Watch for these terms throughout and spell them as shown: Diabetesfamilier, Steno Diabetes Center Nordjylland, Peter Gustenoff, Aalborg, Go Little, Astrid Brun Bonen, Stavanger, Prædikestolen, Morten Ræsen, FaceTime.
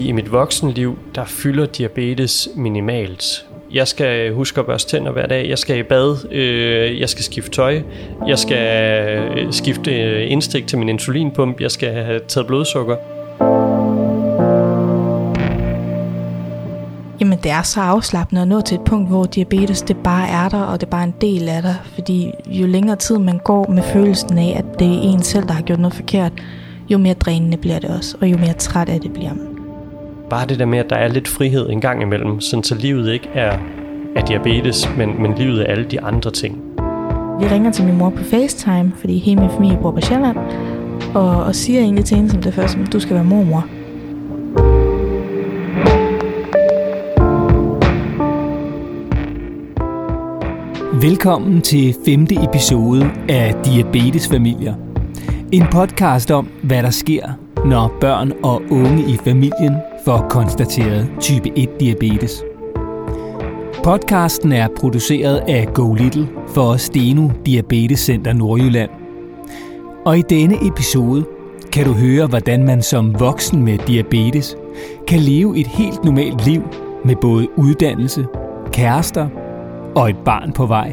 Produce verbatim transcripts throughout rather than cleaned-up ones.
I mit voksenliv, der fylder diabetes minimalt. Jeg skal huske at børste tænder hver dag, jeg skal i bad, øh, jeg skal skifte tøj, jeg skal skifte indstik til min insulinpump, jeg skal have taget blodsukker. Jamen det er så afslappende at nå til et punkt, hvor diabetes det bare er der, og det er bare en del af dig. Fordi jo længere tid man går med følelsen af, at det er en selv, der har gjort noget forkert, jo mere drænende bliver det også, og jo mere træt af det bliver man. Bare det der med, at der er lidt frihed en gang imellem, sådan så livet ikke er, er diabetes, men, men livet er alle de andre ting. Vi ringer til min mor på FaceTime, fordi hele min familie bor på Sjælland, og, og siger egentlig til hende som det første, at du skal være mormor. Velkommen til femte episode af Diabetesfamilier. En podcast om, hvad der sker, når børn og unge i familien får konstateret type et-diabetes. Podcasten er produceret af Go Little for Steno Diabetes Center Nordjylland. Og i denne episode kan du høre, hvordan man som voksen med diabetes kan leve et helt normalt liv med både uddannelse, kærester og et barn på vej.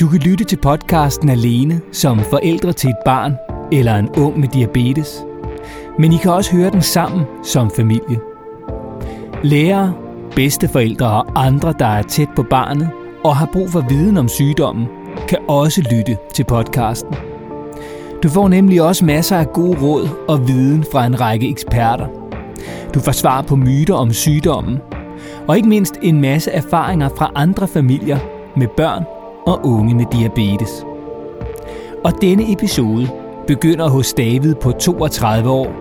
Du kan lytte til podcasten alene som forældre til et barn eller en ung med diabetes, men I kan også høre den sammen som familie. Lærere, bedsteforældre og andre, der er tæt på barnet og har brug for viden om sygdommen, kan også lytte til podcasten. Du får nemlig også masser af gode råd og viden fra en række eksperter. Du får svar på myter om sygdommen, og ikke mindst en masse erfaringer fra andre familier med børn og unge med diabetes. Og denne episode begynder hos David på toogtredive år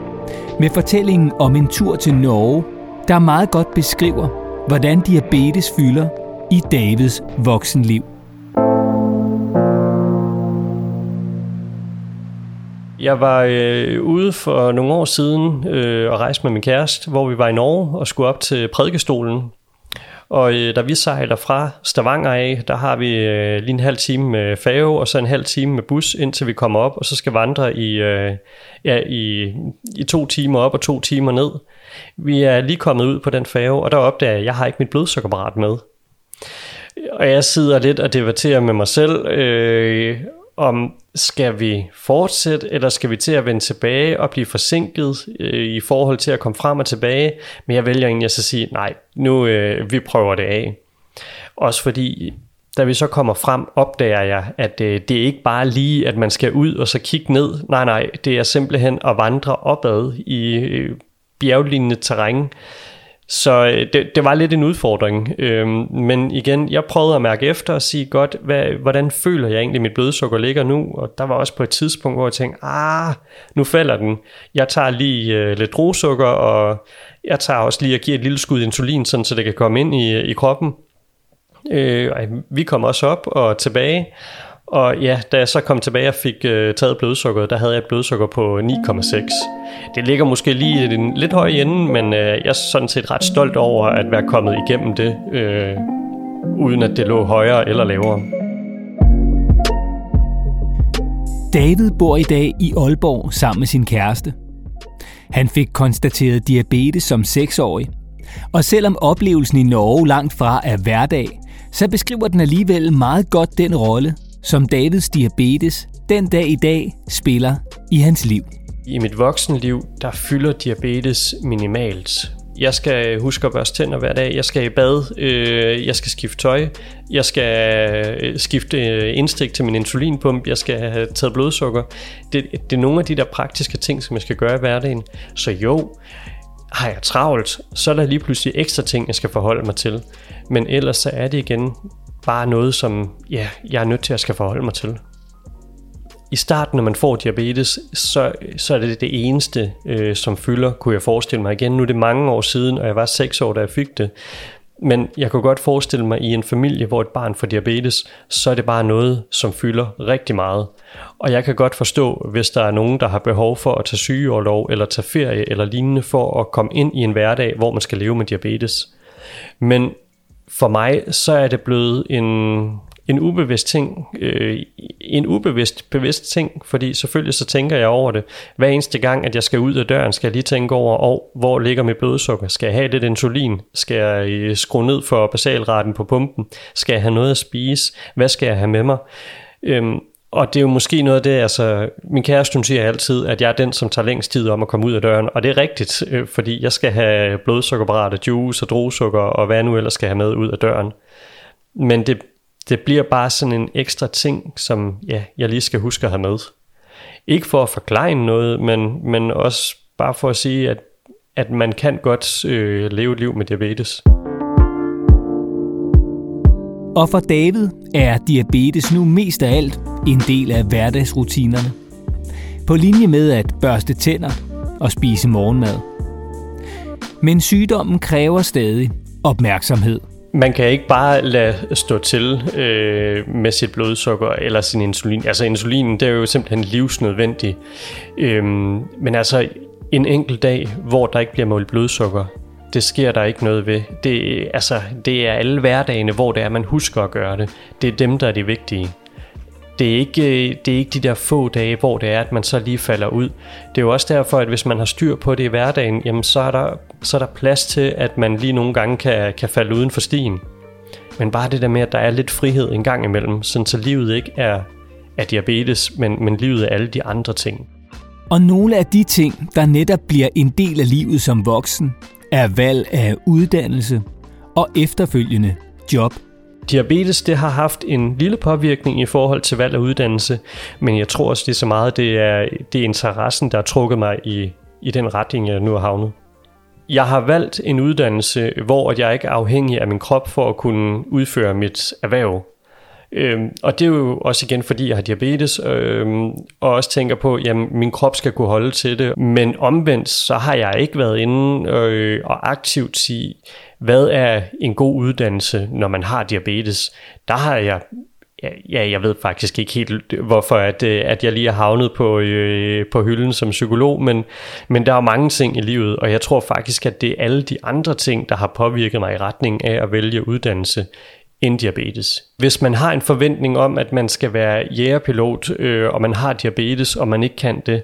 med fortællingen om en tur til Norge, der meget godt beskriver, hvordan diabetes fylder i Davids voksenliv. Jeg var øh, ude for nogle år siden øh, og rejste med min kæreste, hvor vi var i Norge og skulle op til Prædikestolen. Og øh, da vi sejler fra Stavanger af, der har vi øh, lige en halv time med færge og så en halv time med bus, indtil vi kommer op, og så skal vandre i, øh, ja, i, i to timer op og to timer ned. Vi er lige kommet ud på den færge, og der opdager jeg, at jeg har ikke mit blodsukkerapparat med. Og jeg sidder lidt og debatterer med mig selv, øh, om skal vi fortsætte, eller skal vi til at vende tilbage og blive forsinket øh, i forhold til at komme frem og tilbage. Men jeg vælger egentlig at så sige, nej, nu øh, vi prøver det af. Også fordi, da vi så kommer frem, opdager jeg, at øh, det er ikke bare lige, at man skal ud og så kigge ned. Nej, nej, det er simpelthen at vandre opad i øh, bjerglignende terræn. Så det, det var lidt en udfordring, øhm, men igen, jeg prøvede at mærke efter og sige, godt, hvad, hvordan føler jeg egentlig, mit blodsukker ligger nu? Og der var også på et tidspunkt, hvor jeg tænkte, ah, nu falder den. Jeg tager lige øh, lidt drosukker, og jeg tager også lige og giver et lille skud insulin, sådan, så det kan komme ind i, i kroppen. Øh, vi kom også op og tilbage, og ja, da jeg så kom tilbage og fik øh, taget blodsukkeret, der havde jeg et blodsukker på ni komma seks. Det ligger måske lige i en lidt høj ende, men øh, jeg er sådan set ret stolt over at være kommet igennem det, øh, uden at det lå højere eller lavere. David bor i dag i Aalborg sammen med sin kæreste. Han fik konstateret diabetes som seksårig, og selvom oplevelsen i Norge langt fra er hverdag, så beskriver den alligevel meget godt den rolle, som Davids diabetes den dag i dag spiller i hans liv. I mit voksenliv, der fylder diabetes minimalt. Jeg skal huske at børste tænder hver dag, jeg skal i bad, øh, jeg skal skifte tøj, jeg skal skifte indstik til min insulinpump, jeg skal have taget blodsukker. Det, det er nogle af de der praktiske ting, som jeg skal gøre i hverdagen. Så jo, har jeg travlt, så er der lige pludselig ekstra ting, jeg skal forholde mig til. Men ellers så er det igen bare noget, som ja, jeg er nødt til at skal forholde mig til. I starten, når man får diabetes, så, så er det det eneste, øh, som fylder, kunne jeg forestille mig. Igen, nu er det mange år siden, og jeg var seks år, da jeg fik det. Men jeg kunne godt forestille mig, i en familie, hvor et barn får diabetes, så er det bare noget, som fylder rigtig meget. Og jeg kan godt forstå, hvis der er nogen, der har behov for at tage sygeorlov, eller tage ferie, eller lignende, for at komme ind i en hverdag, hvor man skal leve med diabetes. Men for mig, så er det blevet en, en ubevidst ting. Øh, en ubevidst bevidst ting, fordi selvfølgelig så tænker jeg over det. Hver eneste gang, at jeg skal ud af døren, skal jeg lige tænke over, og hvor ligger mit blodsukker? Skal jeg have lidt insulin? Skal jeg skrue ned for basalraten på pumpen? Skal jeg have noget at spise? Hvad skal jeg have med mig? Øhm, og det er jo måske noget af det, altså min kæreste, hun siger altid, at jeg er den, som tager længst tid om at komme ud af døren, og det er rigtigt, øh, fordi jeg skal have blodsukkerpræparater, juice og druesukker, og hvad jeg nu ellers skal have med ud af døren. Men det Det bliver bare sådan en ekstra ting, som ja, jeg lige skal huske at have med. Ikke for at forklare noget, men, men også bare for at sige, at, at man kan godt øh, leve et liv med diabetes. Og for David er diabetes nu mest af alt en del af hverdagsrutinerne. På linje med at børste tænder og spise morgenmad. Men sygdommen kræver stadig opmærksomhed. Man kan ikke bare lade stå til øh, med sit blodsukker eller sin insulin. Altså insulinen, det er jo simpelthen livsnødvendig. Øhm, men altså en enkelt dag, hvor der ikke bliver målt blodsukker, det sker der ikke noget ved. Det, altså, det er alle hverdagene, hvor det er, man husker at gøre det. Det er dem, der er de vigtige. Det er ikke, det er ikke de der få dage, hvor det er, at man så lige falder ud. Det er jo også derfor, at hvis man har styr på det i hverdagen, jamen så er der, så er der plads til, at man lige nogle gange kan, kan falde uden for stien. Men bare det der med, at der er lidt frihed en gang imellem, sådan så livet ikke er, er diabetes, men, men livet er alle de andre ting. Og nogle af de ting, der netop bliver en del af livet som voksen, er valg af uddannelse og efterfølgende job. Diabetes, det har haft en lille påvirkning i forhold til valg af uddannelse, men jeg tror også lige så meget, det er, det er interessen, der har trukket mig i, i den retning, jeg nu har havnet. Jeg har valgt en uddannelse, hvor jeg ikke er afhængig af min krop for at kunne udføre mit erhverv. Øhm, og det er jo også igen, fordi jeg har diabetes, øhm, og også tænker på, at min krop skal kunne holde til det. Men omvendt, så har jeg ikke været inde øh, og aktivt sige, hvad er en god uddannelse, når man har diabetes? Der har jeg, ja, jeg ved faktisk ikke helt, hvorfor at, at jeg lige har havnet på, øh, på hylden som psykolog, men, men der er mange ting i livet, og jeg tror faktisk, at det er alle de andre ting, der har påvirket mig i retning af at vælge uddannelse end diabetes. Hvis man har en forventning om, at man skal være jægerpilot, øh, og man har diabetes, og man ikke kan det,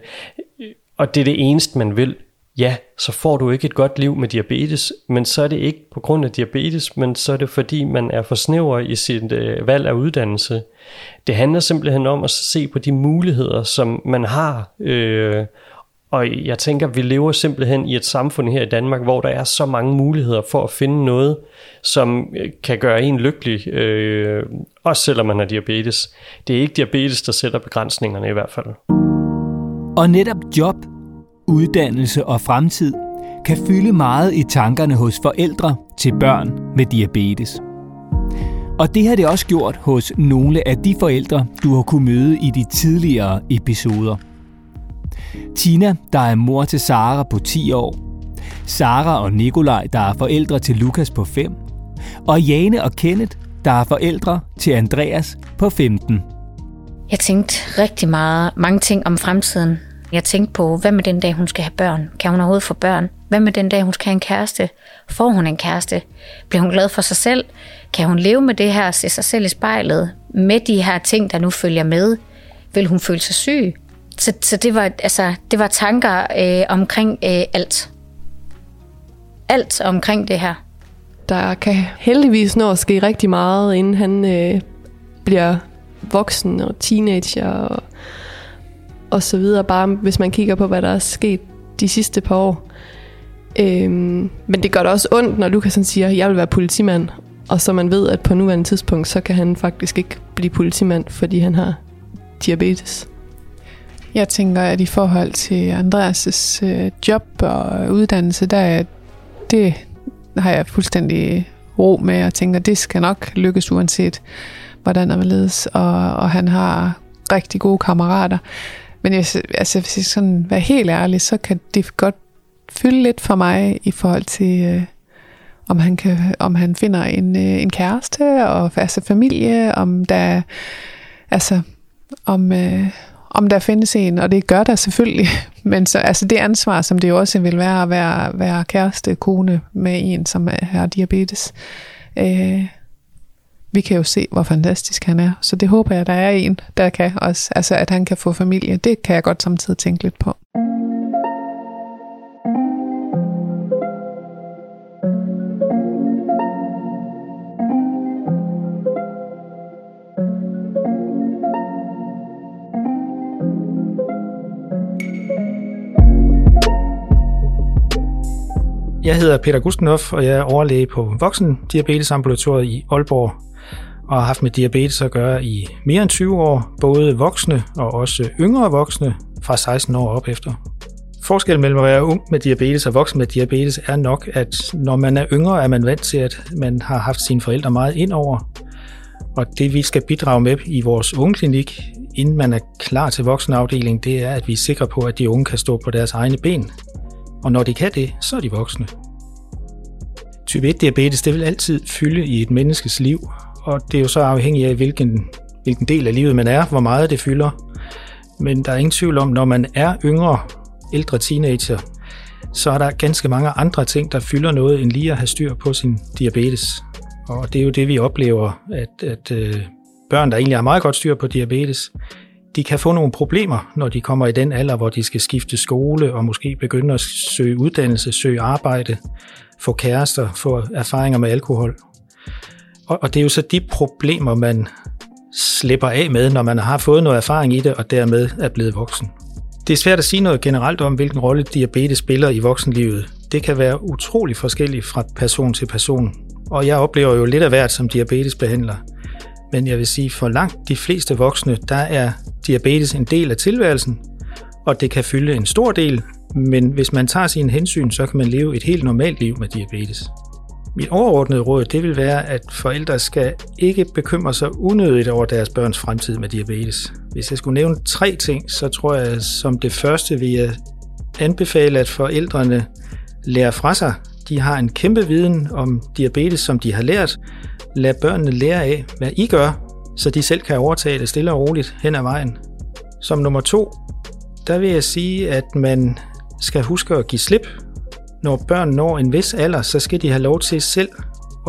og det er det eneste, man vil, ja, så får du ikke et godt liv med diabetes, men så er det ikke på grund af diabetes, men så er det fordi, man er for snæver i sit øh, valg af uddannelse. Det handler simpelthen om at se på de muligheder, som man har, øh, og jeg tænker, vi lever simpelthen i et samfund her i Danmark, hvor der er så mange muligheder for at finde noget, som kan gøre en lykkelig, øh, også selvom man har diabetes. Det er ikke diabetes, der sætter begrænsningerne i hvert fald. Og netop job, uddannelse og fremtid kan fylde meget i tankerne hos forældre til børn med diabetes. Og det har det også gjort hos nogle af de forældre, du har kunnet møde i de tidligere episoder. Tina, der er mor til Sara på ti år, Sara og Nikolaj, der er forældre til Lukas på fem, og Jane og Kenneth, der er forældre til Andreas på femten. Jeg tænkte rigtig meget, mange ting om fremtiden. Jeg tænkte på, hvad med den dag, hun skal have børn? Kan hun overhovedet få børn? Hvad med den dag, hun skal have en kæreste? Får hun en kæreste? Bliver hun glad for sig selv? Kan hun leve med det her og se sig selv i spejlet? Med de her ting, der nu følger med, vil hun føle sig syg? Så, så det, var, altså, det var tanker øh, omkring øh, alt. Alt omkring det her. Der kan heldigvis nå at ske rigtig meget, inden han øh, bliver voksen og teenager og, og så videre. Bare hvis man kigger på, hvad der er sket de sidste par år. Øhm, men det gør det også ondt, når Lukas siger, at jeg vil være politimand. Og så man ved, at på nuværende tidspunkt, så kan han faktisk ikke blive politimand, fordi han har diabetes. Jeg tænker, at i forhold til Andreas' job og uddannelse, der det har jeg fuldstændig ro med, og tænker, at det skal nok lykkes uanset, hvordan man ledes, og, og han har rigtig gode kammerater. Men jeg, altså, hvis jeg sådan være helt ærlig, så kan det godt fylde lidt for mig i forhold til, øh, om, han kan, om han finder en, øh, en kæreste, og altså familie, om der altså, om... Øh, om der findes en, og det gør der selvfølgelig, men så, altså det ansvar, som det jo også vil være at være, være kæreste, kone med en, som har diabetes, øh, vi kan jo se, hvor fantastisk han er. Så det håber jeg, der er en, der kan også. Altså, at han kan få familie, det kan jeg godt samtidig tænke lidt på. Jeg hedder Peter Gustenoff, og jeg er overlæge på voksendiabetesambulatoriet i Aalborg, og har haft med diabetes at gøre i mere end tyve år, både voksne og også yngre voksne fra seksten år op efter. Forskellen mellem at være ung med diabetes og voksen med diabetes er nok, at når man er yngre, er man vant til, at man har haft sine forældre meget indover, og det vi skal bidrage med i vores ungeklinik, inden man er klar til voksenafdelingen, det er, at vi er sikre på, at de unge kan stå på deres egne ben. Og når de kan det, så er de voksne. Type et diabetes, det vil altid fylde i et menneskes liv, og det er jo så afhængigt af, hvilken, hvilken del af livet man er, hvor meget det fylder. Men der er ingen tvivl om, når man er yngre, ældre teenager, så er der ganske mange andre ting, der fylder noget, end lige at have styr på sin diabetes. Og det er jo det, vi oplever, at, at øh, børn, der egentlig har meget godt styr på diabetes, de kan få nogle problemer, når de kommer i den alder, hvor de skal skifte skole og måske begynde at søge uddannelse, søge arbejde, få kærester, få erfaringer med alkohol. Og, og det er jo så de problemer, man slipper af med, når man har fået noget erfaring i det og dermed er blevet voksen. Det er svært at sige noget generelt om, hvilken rolle diabetes spiller i voksenlivet. Det kan være utrolig forskelligt fra person til person. Og jeg oplever jo lidt af hvert som diabetesbehandler. Men jeg vil sige, for langt de fleste voksne, der er diabetes en del af tilværelsen, og det kan fylde en stor del, men hvis man tager sine hensyn, så kan man leve et helt normalt liv med diabetes. Mit overordnede råd, det vil være, at forældre skal ikke bekymre sig unødigt over deres børns fremtid med diabetes. Hvis jeg skulle nævne tre ting, så tror jeg, som det første vil jeg anbefale, at forældrene lærer fra sig. De har en kæmpe viden om diabetes, som de har lært. Lad børnene lære af, hvad I gør, så de selv kan overtage det stille og roligt hen ad vejen. Som nummer to, der vil jeg sige, at man skal huske at give slip. Når børn når en vis alder, så skal de have lov til selv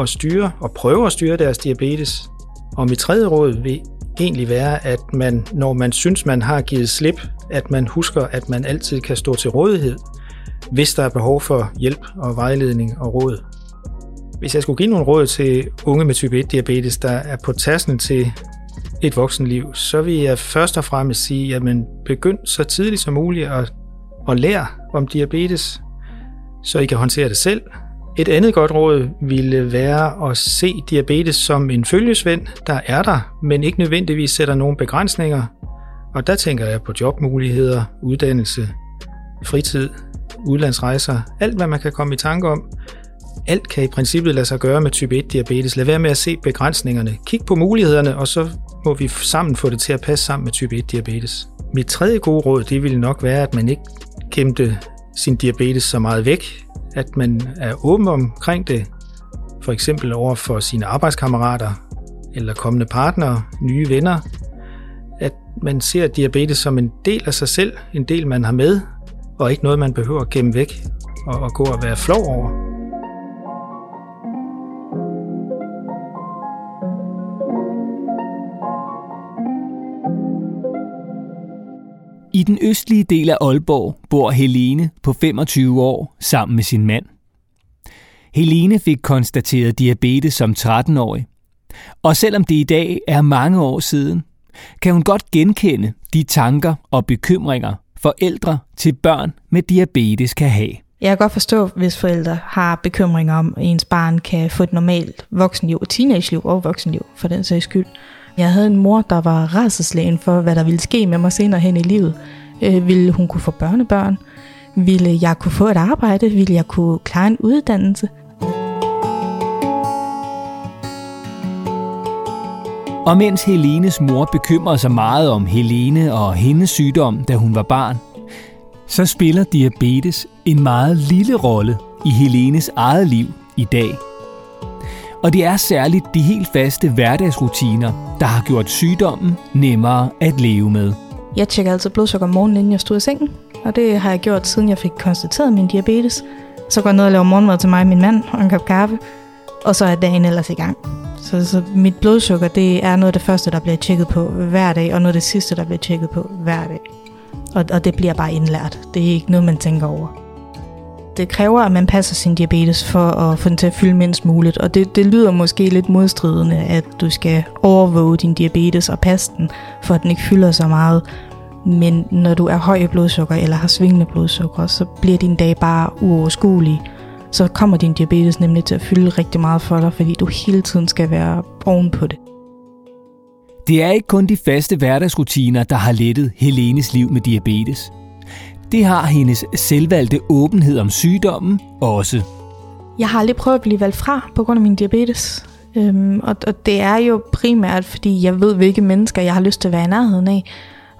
at styre og prøve at styre deres diabetes. Og mit tredje råd vil egentlig være, at man, når man synes, man har givet slip, at man husker, at man altid kan stå til rådighed, hvis der er behov for hjælp og vejledning og råd. Hvis jeg skulle give nogle råd til unge med type et diabetes, der er på tasken til et voksenliv, så vil jeg først og fremmest sige, at begynd så tidligt som muligt at, at lære om diabetes, så I kan håndtere det selv. Et andet godt råd ville være at se diabetes som en følgesvend, der er der, men ikke nødvendigvis sætter nogle begrænsninger. Og der tænker jeg på jobmuligheder, uddannelse, fritid, udlandsrejser, alt hvad man kan komme i tanke om. Alt kan i princippet lade sig gøre med type et diabetes. Lad være med at se begrænsningerne. Kig på mulighederne, og så må vi sammen få det til at passe sammen med type et diabetes. Mit tredje gode råd, det ville nok være, at man ikke kæmpe sin diabetes så meget væk. At man er åben omkring det, for eksempel over for sine arbejdskammerater, eller kommende partnere, nye venner. At man ser diabetes som en del af sig selv, en del man har med, og ikke noget man behøver at gemme væk og gå og være flov over. I den østlige del af Aalborg bor Helene på femogtyve år sammen med sin mand. Helene fik konstateret diabetes som tretten-årig. Og selvom det i dag er mange år siden, kan hun godt genkende de tanker og bekymringer, forældre til børn med diabetes kan have. Jeg kan godt forstå, hvis forældre har bekymringer om, at ens barn kan få et normalt voksenliv, et teenageliv og voksenliv for den sags skyld. Jeg havde en mor, der var rædselsslagen for, hvad der ville ske med mig senere hen i livet. Øh, ville hun kunne få børnebørn? Ville jeg kunne få et arbejde? Ville jeg kunne klare en uddannelse? Og mens Helenes mor bekymrede sig meget om Helene og hendes sygdom, da hun var barn, så spiller diabetes en meget lille rolle i Helenes eget liv i dag. Og det er særligt de helt faste hverdagsrutiner, der har gjort sygdommen nemmere at leve med. Jeg tjekker altid blodsukker om morgenen, inden jeg stod i sengen, og det har jeg gjort, siden jeg fik konstateret min diabetes. Så går jeg ned og laver morgenmad til mig og min mand og en kop kaffe, og så er dagen ellers i gang. Så, så mit blodsukker, det er noget af det første, der bliver tjekket på hver dag, og noget af det sidste, der bliver tjekket på hver dag. Og, og det bliver bare indlært. Det er ikke noget, man tænker over. Det kræver, at man passer sin diabetes for at få den til at fylde mindst muligt. Og det, det lyder måske lidt modstridende, at du skal overvåge din diabetes og passe den, for at den ikke fylder så meget. Men når du er høj i blodsukker eller har svingende blodsukker, så bliver din dag bare uoverskuelig. Så kommer din diabetes nemlig til at fylde rigtig meget for dig, fordi du hele tiden skal være oven på det. Det er ikke kun de faste hverdagsrutiner, der har lettet Helenes liv med diabetes. Det har hendes selvvalgte åbenhed om sygdommen også. Jeg har aldrig prøvet at blive valgt fra på grund af min diabetes. Øhm, og, og det er jo primært, fordi jeg ved, hvilke mennesker jeg har lyst til at være i nærheden af.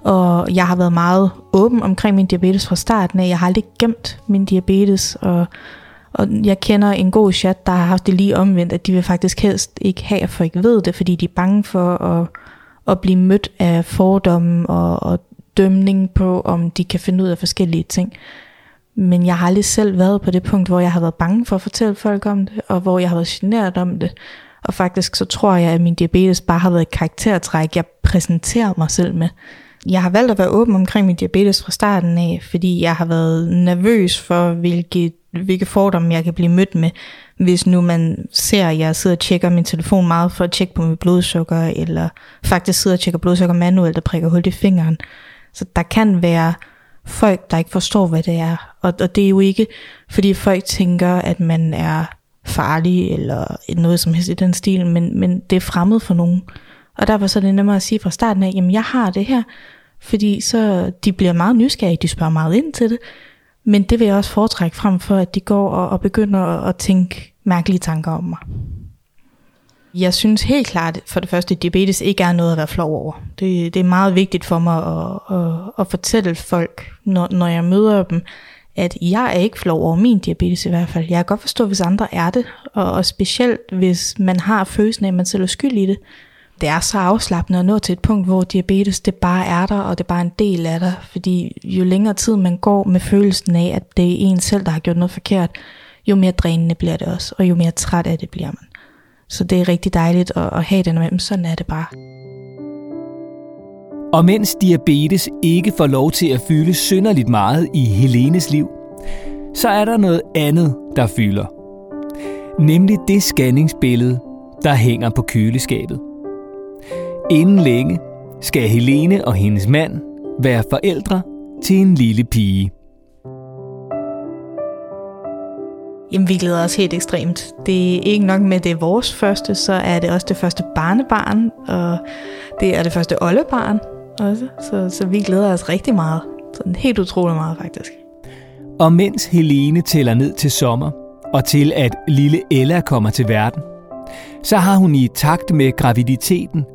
Og jeg har været meget åben omkring min diabetes fra starten af. Jeg har aldrig gemt min diabetes. Og, og jeg kender en god chat, der har haft det lige omvendt, at de vil faktisk helst ikke have, at folk ved det, fordi de er bange for at, at blive mødt af fordomme og, og dømning på, om de kan finde ud af forskellige ting. Men jeg har aldrig selv været på det punkt, hvor jeg har været bange for at fortælle folk om det, og hvor jeg har været generet om det. Og faktisk så tror jeg, at min diabetes bare har været et karaktertræk, jeg præsenterer mig selv med. Jeg har valgt at være åben omkring min diabetes fra starten af, fordi jeg har været nervøs for, hvilke, hvilke fordomme jeg kan blive mødt med. Hvis nu man ser, at jeg sidder og tjekker min telefon meget for at tjekke på mit blodsukker, eller faktisk sidder og tjekker blodsukker manuelt og prikker hul i fingeren. Så der kan være folk, der ikke forstår, hvad det er. Og, og det er jo ikke, fordi folk tænker, at man er farlig eller noget som helst i den stil, men, men det er fremmed for nogen. Og derfor så er det nemmere at sige fra starten af, jamen jeg har det her, fordi så de bliver meget nysgerrige, de spørger meget ind til det. Men det vil jeg også foretrække frem for, at de går og, og begynder at, at tænke mærkelige tanker om mig. Jeg synes helt klart, for det første, at diabetes ikke er noget at være flov over. Det, det er meget vigtigt for mig at, at, at fortælle folk, når, når jeg møder dem, at jeg er ikke flov over min diabetes i hvert fald. Jeg kan godt forstå, hvis andre er det, og, og specielt hvis man har følelsen af, at man selv er skyld i det. Det er så afslappende at nå til et punkt, hvor diabetes det bare er der, og det er bare en del af dig. Fordi jo længere tid man går med følelsen af, at det er en selv, der har gjort noget forkert, jo mere drænende bliver det også, og jo mere træt af det bliver man. Så det er rigtig dejligt at, at have den med dem. Sådan er det bare. Og mens diabetes ikke får lov til at fylde synderligt meget i Helenes liv, så er der noget andet, der fylder. Nemlig det scanningsbillede, der hænger på køleskabet. Inden længe skal Helene og hendes mand være forældre til en lille pige. Jamen, vi glæder os helt ekstremt. Det er ikke nok med, at det er vores første, så er det også det første barnebarn, og det er det første oldebarn også. Så, så vi glæder os rigtig meget. Sådan helt utrolig meget, faktisk. Og mens Helene tæller ned til sommer, og til at lille Ella kommer til verden, så har hun i takt med graviditeten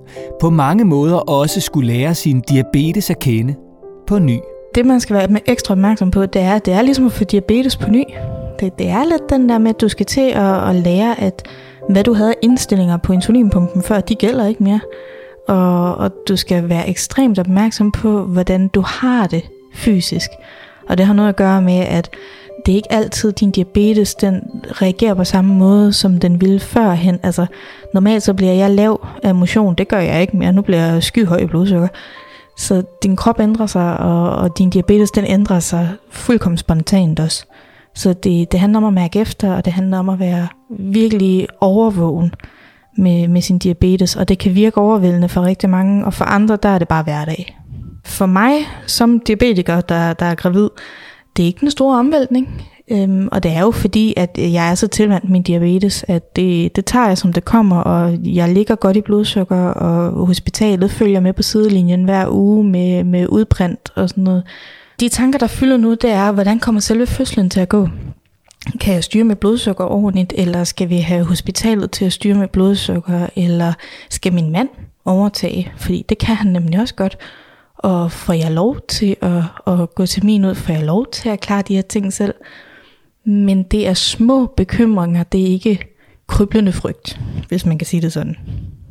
på mange måder også skulle lære sin diabetes at kende på ny. Det, man skal være ekstra opmærksom på, det er, at det er ligesom at få diabetes på ny. Det, det er lidt den der med, at du skal til at, at lære, at hvad du havde indstillinger på insulinpumpen før, de gælder ikke mere. Og, og du skal være ekstremt opmærksom på, hvordan du har det fysisk. Og det har noget at gøre med, at det er ikke altid din diabetes, den reagerer på samme måde, som den ville førhen. Altså normalt så bliver jeg lav af motion, det gør jeg ikke mere, nu bliver jeg skyhøj i blodsukker. Så din krop ændrer sig, og, og din diabetes den ændrer sig fuldkommen spontant også. Så det, det handler om at mærke efter, og det handler om at være virkelig overvågen med, med sin diabetes. Og det kan virke overvældende for rigtig mange, og for andre, der er det bare hverdag. For mig som diabetiker, der, der er gravid, det er ikke den store omvæltning. Øhm, og det er jo fordi, at jeg er så tilvant min diabetes, at det, det tager jeg som det kommer, og jeg ligger godt i blodsukker, og hospitalet følger med på sidelinjen hver uge med, med udprint og sådan noget. De tanker, der fylder nu, det er, hvordan kommer selve fødslen til at gå? Kan jeg styre med blodsukker ordentligt, eller skal vi have hospitalet til at styre med blodsukker, eller skal min mand overtage? Fordi det kan han nemlig også godt. Og får jeg lov til at, at gå til min ud? Får jeg lov til at klare de her ting selv? Men det er små bekymringer, det er ikke kryblende frygt, hvis man kan sige det sådan.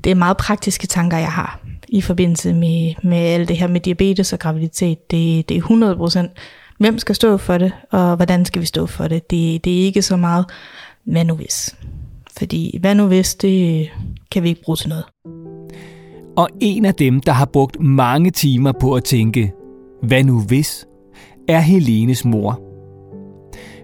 Det er meget praktiske tanker, jeg har i forbindelse med, med alt det her med diabetes og graviditet. Det, det er hundrede procent. Hvem skal stå for det, og hvordan skal vi stå for det? Det, det er ikke så meget, hvad nu hvis? Fordi hvad nu hvis, det kan vi ikke bruge til noget. Og en af dem, der har brugt mange timer på at tænke, hvad nu hvis, er Helenes mor.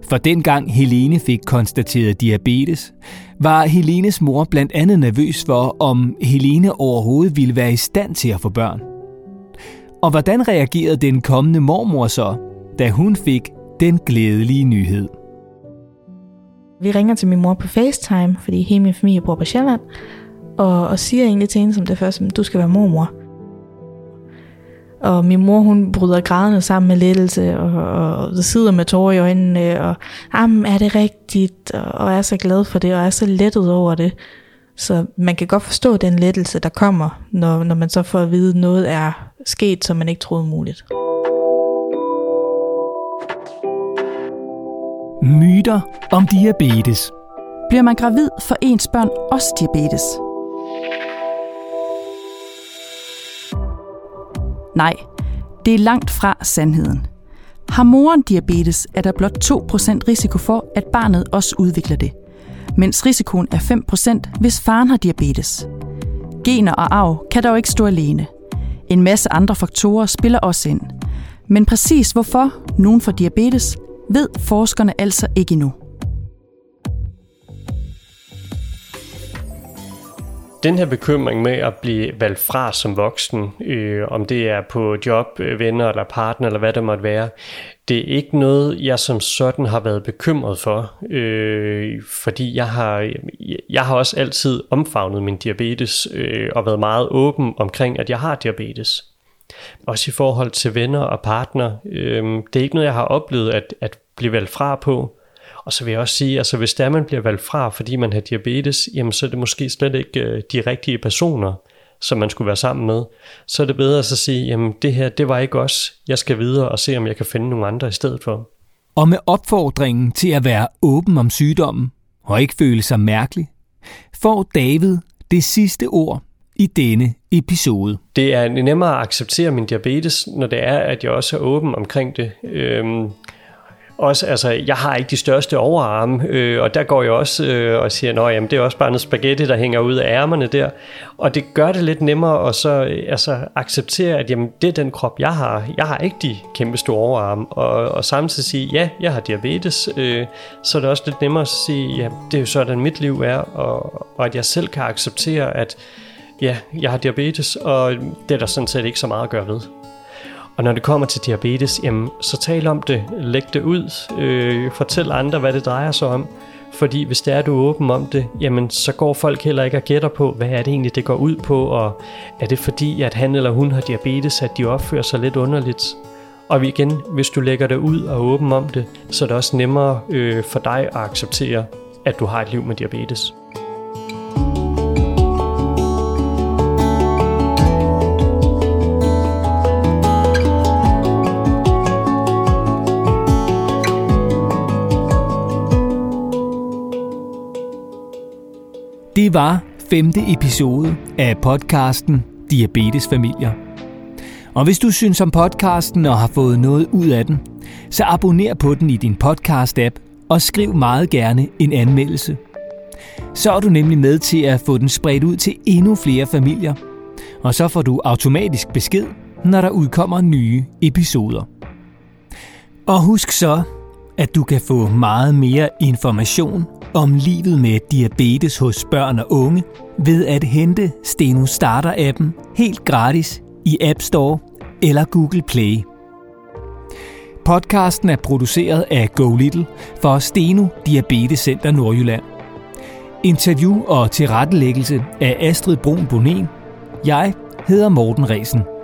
For dengang Helene fik konstateret diabetes, var Helenes mor blandt andet nervøs for, om Helene overhovedet ville være i stand til at få børn. Og hvordan reagerede den kommende mormor så, da hun fik den glædelige nyhed? Vi ringer til min mor på FaceTime, fordi hele min familie bor på Sjælland, og, og siger egentlig til hende som det første, du skal være mormor. Og min mor, hun bryder grædende sammen med lettelse, og, og, og sidder med tårer i øjnene, og jamen, er det rigtigt, og, og er så glad for det, og er så lettet over det. Så man kan godt forstå den lettelse, der kommer, når, når man så får at vide, noget er sket, som man ikke troede muligt. Myter om diabetes. Bliver man gravid, får ens børn også diabetes? Nej, det er langt fra sandheden. Har moren diabetes, er der blot to procent risiko for, at barnet også udvikler det, mens risikoen er fem procent, hvis faren har diabetes. Gener og arv kan dog ikke stå alene. En masse andre faktorer spiller også ind. Men præcis hvorfor nogen får diabetes, ved forskerne altså ikke endnu. Den her bekymring med at blive valgt fra som voksen, øh, om det er på job, venner eller partner eller hvad det måtte være, det er ikke noget, jeg som sådan har været bekymret for, øh, fordi jeg har, jeg har også altid omfavnet min diabetes øh, og været meget åben omkring, at jeg har diabetes. Også i forhold til venner og partner, øh, det er ikke noget, jeg har oplevet at, at blive valgt fra på. Og så vil jeg også sige, at altså hvis der man bliver valgt fra, fordi man har diabetes, jamen så er det måske slet ikke de rigtige personer, som man skulle være sammen med. Så er det bedre at så sige, jamen det her, det var ikke os. Jeg skal videre og se, om jeg kan finde nogle andre i stedet for. Og med opfordringen til at være åben om sygdommen og ikke føle sig mærkelig, får David det sidste ord i denne episode. Det er nemmere at acceptere min diabetes, når det er, at jeg også er åben omkring det. Øhm Også, altså, jeg har ikke de største overarme, øh, og der går jeg også øh, og siger, at det er også bare noget spaghetti, der hænger ud af ærmerne der. Og det gør det lidt nemmere at så, øh, altså, acceptere, at jamen, det er den krop, jeg har. Jeg har ikke de kæmpe store overarme. Og, og samtidig sige, ja, jeg har diabetes. Øh, så er det også lidt nemmere at sige, at det er jo sådan, mit liv er, og, og at jeg selv kan acceptere, at ja, jeg har diabetes, og det er der sådan set ikke så meget at gøre ved. Og når det kommer til diabetes, jamen, så tal om det, læg det ud, øh, fortæl andre, hvad det drejer sig om. Fordi hvis det er, du er åben om det, jamen, så går folk heller ikke og gætter på, hvad er det egentlig, det går ud på. Og er det fordi, at han eller hun har diabetes, at de opfører sig lidt underligt? Og igen, hvis du lægger det ud og er åben om det, så er det også nemmere øh, for dig at acceptere, at du har et liv med diabetes. Det var femte episode af podcasten Diabetesfamilier. Og hvis du synes om podcasten og har fået noget ud af den, så abonner på den i din podcast-app og skriv meget gerne en anmeldelse. Så er du nemlig med til at få den spredt ud til endnu flere familier, og så får du automatisk besked, når der udkommer nye episoder. Og husk så, at du kan få meget mere information om livet med diabetes hos børn og unge ved at hente Steno Starter-appen helt gratis i App Store eller Google Play. Podcasten er produceret af Go Little for Steno Diabetes Center Nordjylland. Interview og tilrettelæggelse af Astrid Brun Bonen. Jeg hedder Morten Ræsen.